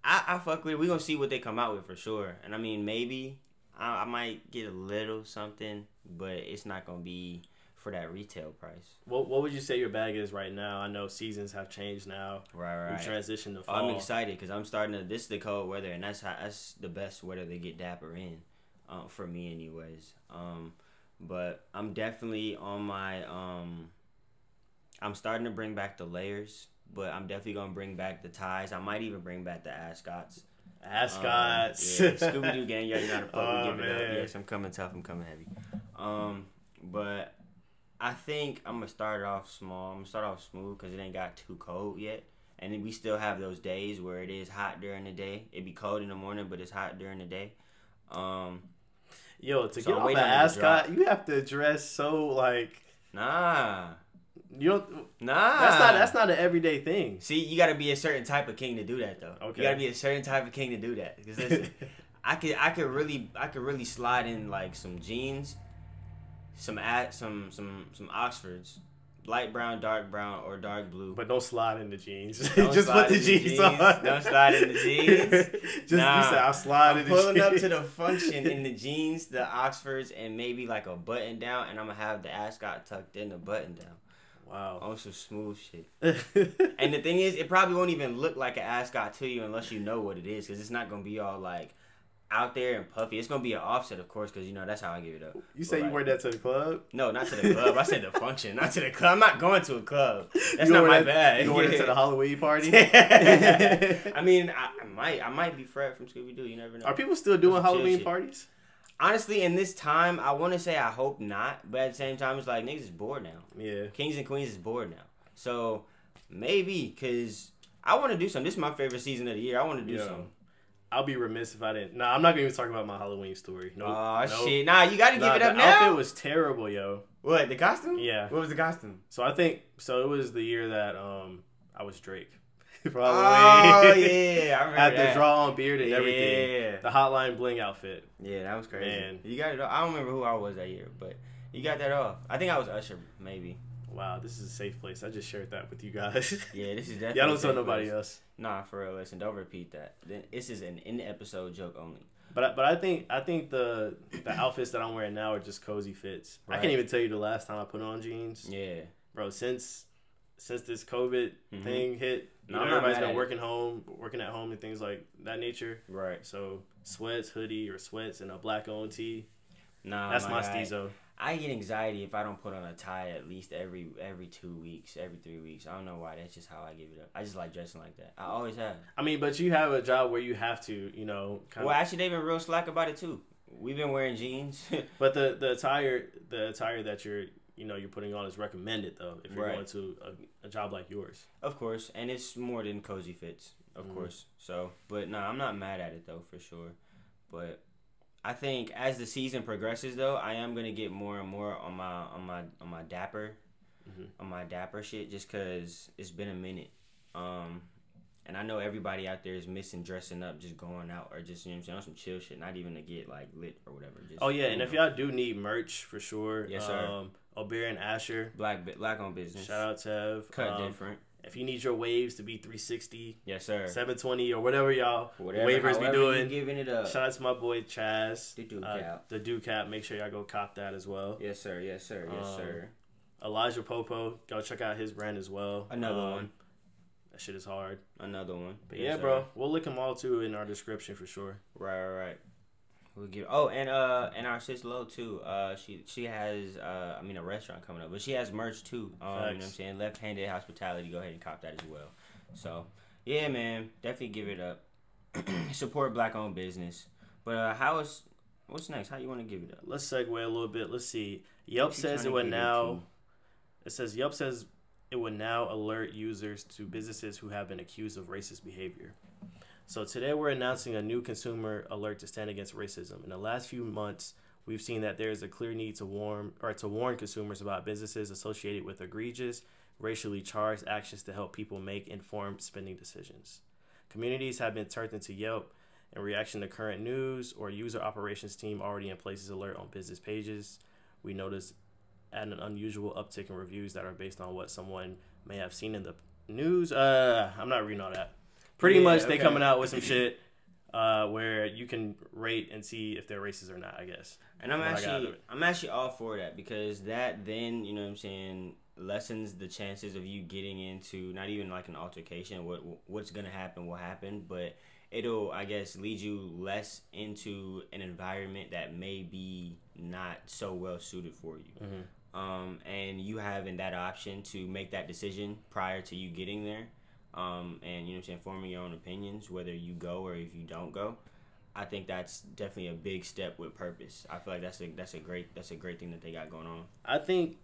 I fuck with it. We gonna see what they come out with for sure, and I mean maybe. I might get a little something, but it's not going to be for that retail price. What would you say your bag is right now? I know seasons have changed now. Right. We transitioned to fall. I'm excited because I'm starting to... This is the cold weather, and that's the best weather to get dapper in, for me anyways. But I'm definitely on my... I'm starting to bring back the layers, but I'm definitely going to bring back the ties. I might even bring back the ascots. Yeah, Scooby-Doo gang, y'all gotta fucking give it up. Yes, I'm coming tough, I'm coming heavy. But I think I'm gonna start off small. I'm gonna start off smooth because it ain't got too cold yet, and then we still have those days where it is hot during the day. It be cold in the morning, but it's hot during the day. Yo, to so get off the ascot, you have to dress so like nah. You don't, nah. That's not an everyday thing. See, you got to be a certain type of king to do that, though. Okay. You got to be a certain type of king to do that. Because listen, I could really slide in like some jeans, some Oxfords, light brown, dark brown, or dark blue. But don't slide in the jeans. Just put the jeans on. Don't slide in the jeans. Just nah, you said I'll slide I'm in the jeans. I'm pulling up to the function in the jeans, the Oxfords, and maybe like a button down, and I'm gonna have the ascot tucked in the button down. Wow. Oh, some smooth shit. And the thing is, it probably won't even look like an ascot to you unless you know what it is, because it's not going to be all, like, out there and puffy. It's going to be an Offset, of course, because, you know, that's how I give it up. You say you wear that to the club? No, not to the club. I said the function. Not to the club. I'm not going to a club. That's not my bag. You wear it to the Halloween party? I mean, I might be Fred from Scooby-Doo. You never know. Are people still doing Halloween parties? Honestly, in this time, I want to say I hope not, but at the same time, it's like, niggas is bored now. Yeah. Kings and queens is bored now. So, maybe, because I want to do something. This is my favorite season of the year. I want to do something. I'll be remiss if I didn't. Nah, I'm not going to even talk about my Halloween story. No. Aw, shit. Nah, you got to give it up now. The outfit was terrible, yo. What, the costume? Yeah. What was the costume? So, it was the year that I was Drake. Probably. Oh, yeah. I remember had the draw on beard and everything. Yeah. The Hotline Bling outfit. Yeah, that was crazy. Man. You got it off. I don't remember who I was that year, but you got that off. I think I was Usher, maybe. Wow, this is a safe place. I just shared that with you guys. Yeah, this is definitely y'all don't tell nobody else. Nah, for real. Listen, don't repeat that. This is an in-episode joke only. But I think the outfits that I'm wearing now are just cozy fits. Right. I can't even tell you the last time I put on jeans. Yeah. Bro, since this COVID thing hit, everybody's been working at home and things like that nature. Right. So sweats and a black owned tee. Nah, that's my steezo. I get anxiety if I don't put on a tie at least every 2 weeks, every 3 weeks. I don't know why. That's just how I give it up. I just like dressing like that. I always have. I mean, but you have a job where you have to, you know. Actually, they've been real slack about it too. We've been wearing jeans. But the attire that you're you know you're putting on is recommended though if you're going to a job like yours. Of course, and it's more than cozy fits, of course. So, but no, I'm not mad at it though for sure. But I think as the season progresses though, I am gonna get more and more on my dapper, on my dapper shit, just cause it's been a minute. And I know everybody out there is missing dressing up, just going out, or just, you know what I'm saying, on some chill shit, not even to get, like, lit or whatever. Just, oh, yeah, and if y'all do need merch, for sure. Yes, sir. O'Bearon Asher. Black-owned business. Shout out to Ev. Cut different. If you need your waves to be 360. Yes, sir. 720 or whatever y'all waivers be doing. Giving it up. Shout out to my boy Chaz. The Duke Cap. The Duke Cap. Make sure y'all go cop that as well. Yes, sir. Yes, sir. Yes, sir. Elijah Popo. Go check out his brand as well. Another one. That shit is hard. Another one. But yeah, bro. We'll link them all too in our description for sure. Right. We'll give. Oh, and our sis Lo too. She has a restaurant coming up, but she has merch too. You know what I'm saying? Left Handed Hospitality. Go ahead and cop that as well. So yeah, man, definitely give it up. Support Black owned business. But what's next? How you want to give it up? Let's segue a little bit. Let's see. Yelp says it would now. It says Yelp says. It would now alert users to businesses who have been accused of racist behavior. So today we're announcing a new consumer alert to stand against racism. In the last few months, we've seen that there is a clear need to warn consumers about businesses associated with egregious, racially charged actions to help people make informed spending decisions. Communities have been turned into Yelp in reaction to current news or user operations team already in places alert on business pages. We noticed at an unusual uptick in reviews that are based on what someone may have seen in the news. I'm not reading all that. Pretty much, they coming out with some shit where you can rate and see if they're racist or not, I guess. And I'm actually all for that, because that then, you know what I'm saying, lessens the chances of you getting into not even like an altercation. What's going to happen will happen, but it'll, I guess, lead you less into an environment that may be not so well suited for you. Mm-hmm. And you having that option to make that decision prior to you getting there, and, you know what I'm saying, forming your own opinions, whether you go or if you don't go. I think that's definitely a big step with purpose. I feel like that's a great thing that they got going on. I think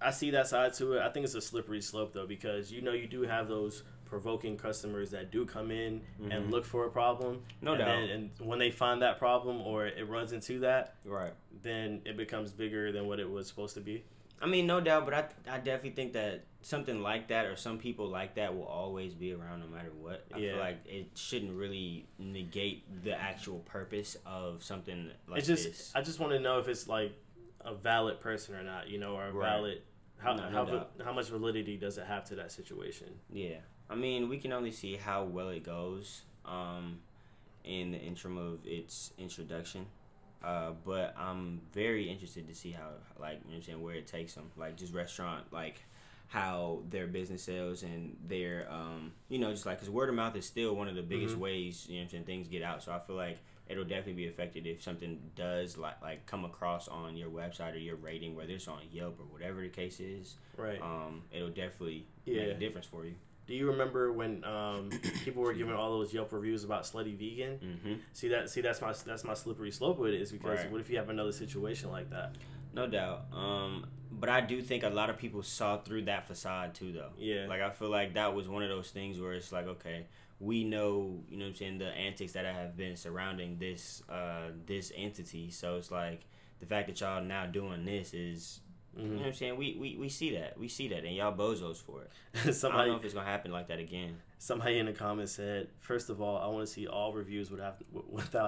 I see that side to it. I think it's a slippery slope though, because you do have those provoking customers that do come in and look for a problem. No doubt. And when they find that problem or it runs into that, right, then it becomes bigger than what it was supposed to be. I mean, no doubt, but I definitely think that something like that or some people like that will always be around no matter what. I feel like it shouldn't really negate the actual purpose of something like this. I just want to know if it's like a valid person or not, you know, or a valid... How much validity does it have to that situation? Yeah. I mean, we can only see how well it goes in the interim of its introduction. But I'm very interested to see how, like, you know what I'm saying, where it takes them. Like, just restaurant, like, how their business sales and their, just like, because word of mouth is still one of the biggest ways, you know what I'm saying, things get out. So I feel like it'll definitely be affected if something does, like come across on your website or your rating, whether it's on Yelp or whatever the case is. Right. It'll definitely make a difference for you. Do you remember when people were giving all those Yelp reviews about Slutty Vegan? Mm-hmm. That's my slippery slope with it, is because what if you have another situation like that? No doubt. But I do think a lot of people saw through that facade too, though. Yeah. Like, I feel like that was one of those things where it's like, okay, we know, you know what I'm saying, the antics that have been surrounding this this entity. So it's like the fact that y'all now doing this is... Mm-hmm. You know what I'm saying? We see that. We see that, and y'all bozos for it. I don't know if it's going to happen like that again. Somebody in the comments said, first of all, I want to see all reviews without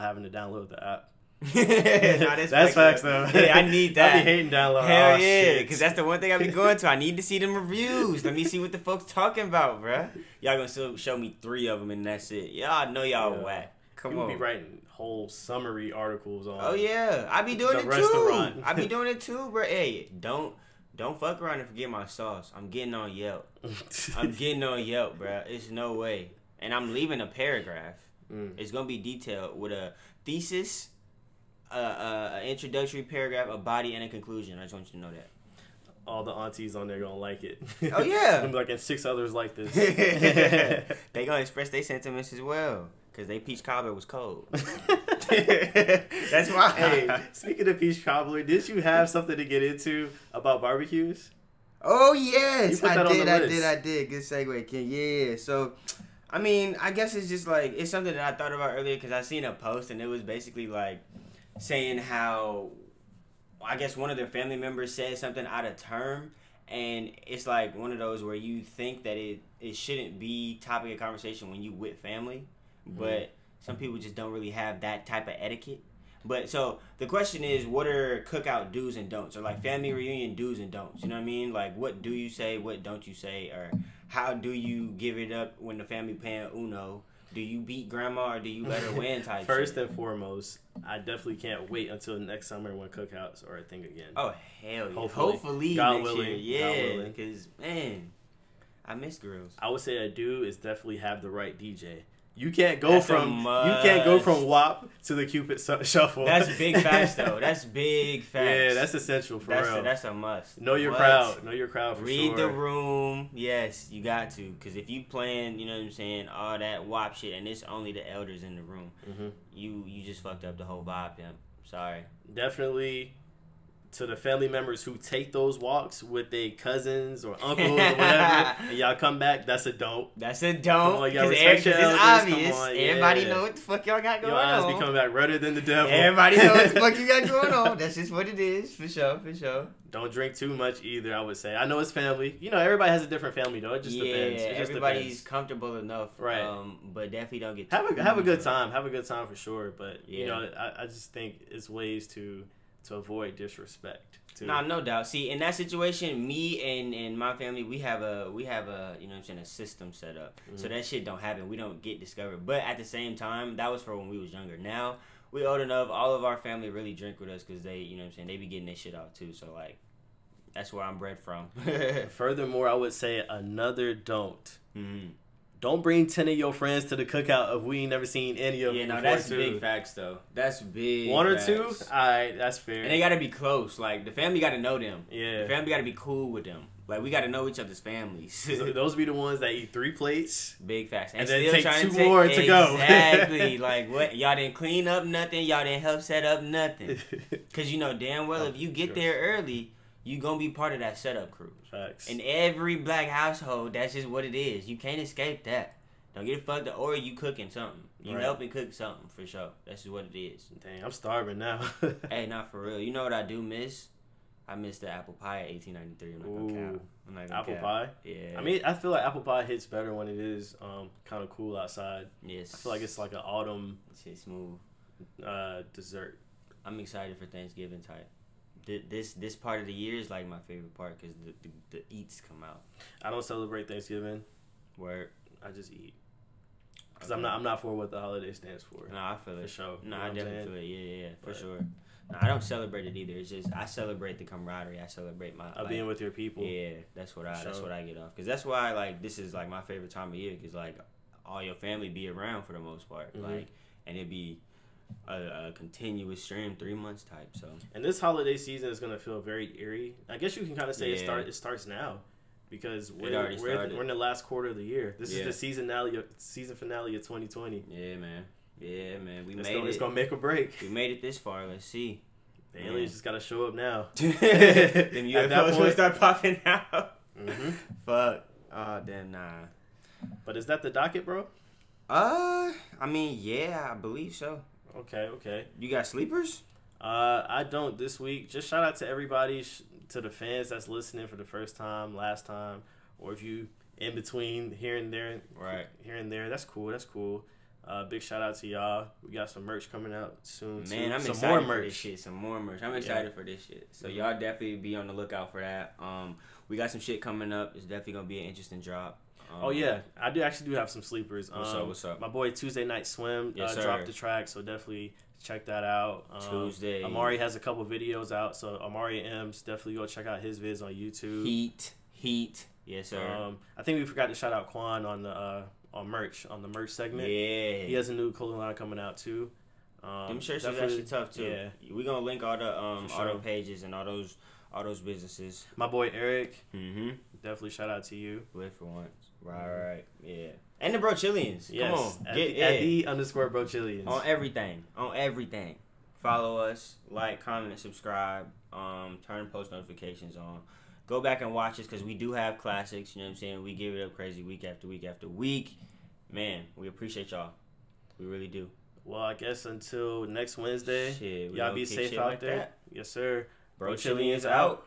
having to download the app. That's facts, though. Yeah, I need that. I be hating download. Hell yeah, because that's the one thing I be going to. I need to see them reviews. Let me see what the folks talking about, bruh. Y'all going to show me 3 of them, and that's it. Y'all know y'all whack. Come on. Be writing whole summary articles on. Oh yeah, I be doing it restaurant. Too. I be doing it too, bro. Hey, don't fuck around and forget my sauce. I'm getting on Yelp. I'm getting on Yelp, bro. It's no way, and I'm leaving a paragraph. It's gonna be detailed with a thesis, an introductory paragraph, a body, and a conclusion. I just want you to know that. All the aunties on there gonna like it. Oh yeah. Like, and 6 others like this. They gonna express their sentiments as well. Because they peach cobbler was cold. That's why. Hey, speaking of peach cobbler, did you have something to get into about barbecues? Oh, yes. I did. Good segue, King. Yeah. So, I mean, I guess it's just like, it's something that I thought about earlier because I seen a post and it was basically like saying how, I guess one of their family members said something out of term. And it's like one of those where you think that it shouldn't be topic of conversation when you with family. But some people just don't really have that type of etiquette. But so the question is, what are cookout do's and don'ts? Or like family reunion do's and don'ts. You know what I mean? Like what do you say? What don't you say? Or how do you give it up when the family playing Uno? Do you beat grandma or do you let her win type First shit? And foremost, I definitely can't wait until next summer when cookouts are a thing again. Oh, hell yeah. Hopefully God next willing, year. Yeah, because, man, I miss girls. I would say a do is definitely have the right DJ. You can't go from WAP to the Cupid Shuffle. That's big facts, though. That's big facts. Yeah, that's essential for real. That's a must. Know your crowd. Know your crowd for sure. Read the room. Yes, you got to. Because if you playing, you know what I'm saying, all that WAP shit, and it's only the elders in the room, you just fucked up the whole vibe, then. Sorry. Definitely. To the family members who take those walks with their cousins or uncles or whatever, and y'all come back, that's a dope. That's a dope. Come on, y'all respect your elders. It's obvious. Everybody know what the fuck y'all got going on. Your eyes be coming back redder than the devil. Everybody know what the fuck you got going on. That's just what it is, for sure. Don't drink too much either, I would say. I know it's family. You know, everybody has a different family, though. It just depends. It just everybody's depends. Comfortable enough, right? But definitely don't get have a good time. Have a good time for sure. But you know, I just think it's ways to avoid disrespect. No doubt. See, in that situation, me and my family, we have a you know what I'm saying, a system set up. So that shit don't happen. We don't get discovered. But at the same time, that was for when we was younger. Now we old enough. All of our family really drink with us because they, you know what I'm saying, they be getting this shit off too. So like, that's where I'm bred from. Furthermore, I would say another don't. Don't bring 10 of your friends to the cookout if we ain't never seen any of them. Yeah, no, that's big facts, though. That's big. One or two? All right, that's fair. And they got to be close. Like, the family got to know them. Yeah. The family got to be cool with them. Like, we got to know each other's families. So those be the ones that eat 3 plates. Big facts. And then take two more to go. Exactly. Like, what? Y'all didn't clean up nothing. Y'all didn't help set up nothing. Because you know damn well if you get there early, you gonna be part of that setup crew. Facts. In every black household, that's just what it is. You can't escape that. Don't get fucked up, or you cooking something. You helping cook something for sure. That's just what it is. Dang, I'm starving now. Hey, not for real. You know what I do miss? I miss the apple pie at 1893. I'm not gonna cap. Apple pie? Yeah. I mean, I feel like apple pie hits better when it is kind of cool outside. Yes. I feel like it's like an autumn. It's smooth. Dessert. I'm excited for Thanksgiving type. This part of the year is like my favorite part because the eats come out. I don't celebrate Thanksgiving. Where I just eat because I'm not for what the holiday stands for. No, I feel it. For sure. No, I definitely feel it. Yeah, for sure. No, I don't celebrate it either. It's just I celebrate the camaraderie. I celebrate my being with your people. Yeah, that's what I get off because that's why like this is like my favorite time of year because like all your family be around for the most part like and it be. A continuous stream 3 months type so and this holiday season is going to feel very eerie. I guess you can kind of say it starts now because we're in the last quarter of the year. This is the season finale of 2020. Yeah man it's going to make a break. We made it this far. Let's see the aliens just got to show up now. Then you at that point start popping out. Fuck. Oh damn. Nah, but is that the docket, bro? I mean yeah, I believe so. Okay. You got sleepers? I don't this week. Just shout out to everybody, to the fans that's listening for the first time, last time, or if you in between here and there. Right. Here and there. That's cool. Big shout out to y'all. We got some merch coming out soon. Man, too. I'm excited for this shit. Some more merch. I'm excited for this shit. So y'all definitely be on the lookout for that. We got some shit coming up. It's definitely gonna be an interesting drop. Oh yeah, I do actually have some sleepers. What's up? My boy Tuesday Night Swim dropped the track, so definitely check that out. Tuesday. Amari has a couple videos out, so Amari M's, definitely go check out his vids on YouTube. Heat. Yes sir. I think we forgot to shout out Quan on the merch segment. Yeah. He has a new clothing line coming out too. Them shirts are actually tough too. Yeah. We're gonna link all the pages and all those businesses. My boy Eric. definitely shout out to you. Lit for once. Right. Yeah. And the Bro-Chillians. Yes. Come on. Get at the underscore Bro-Chillians. On everything. On everything. Follow us. Like, comment, subscribe. Turn post notifications on. Go back and watch us because we do have classics. You know what I'm saying? We give it up crazy week after week after week. Man, we appreciate y'all. We really do. Well, I guess until next Wednesday, y'all be safe out there. Yes, sir. Bro-Chillians out.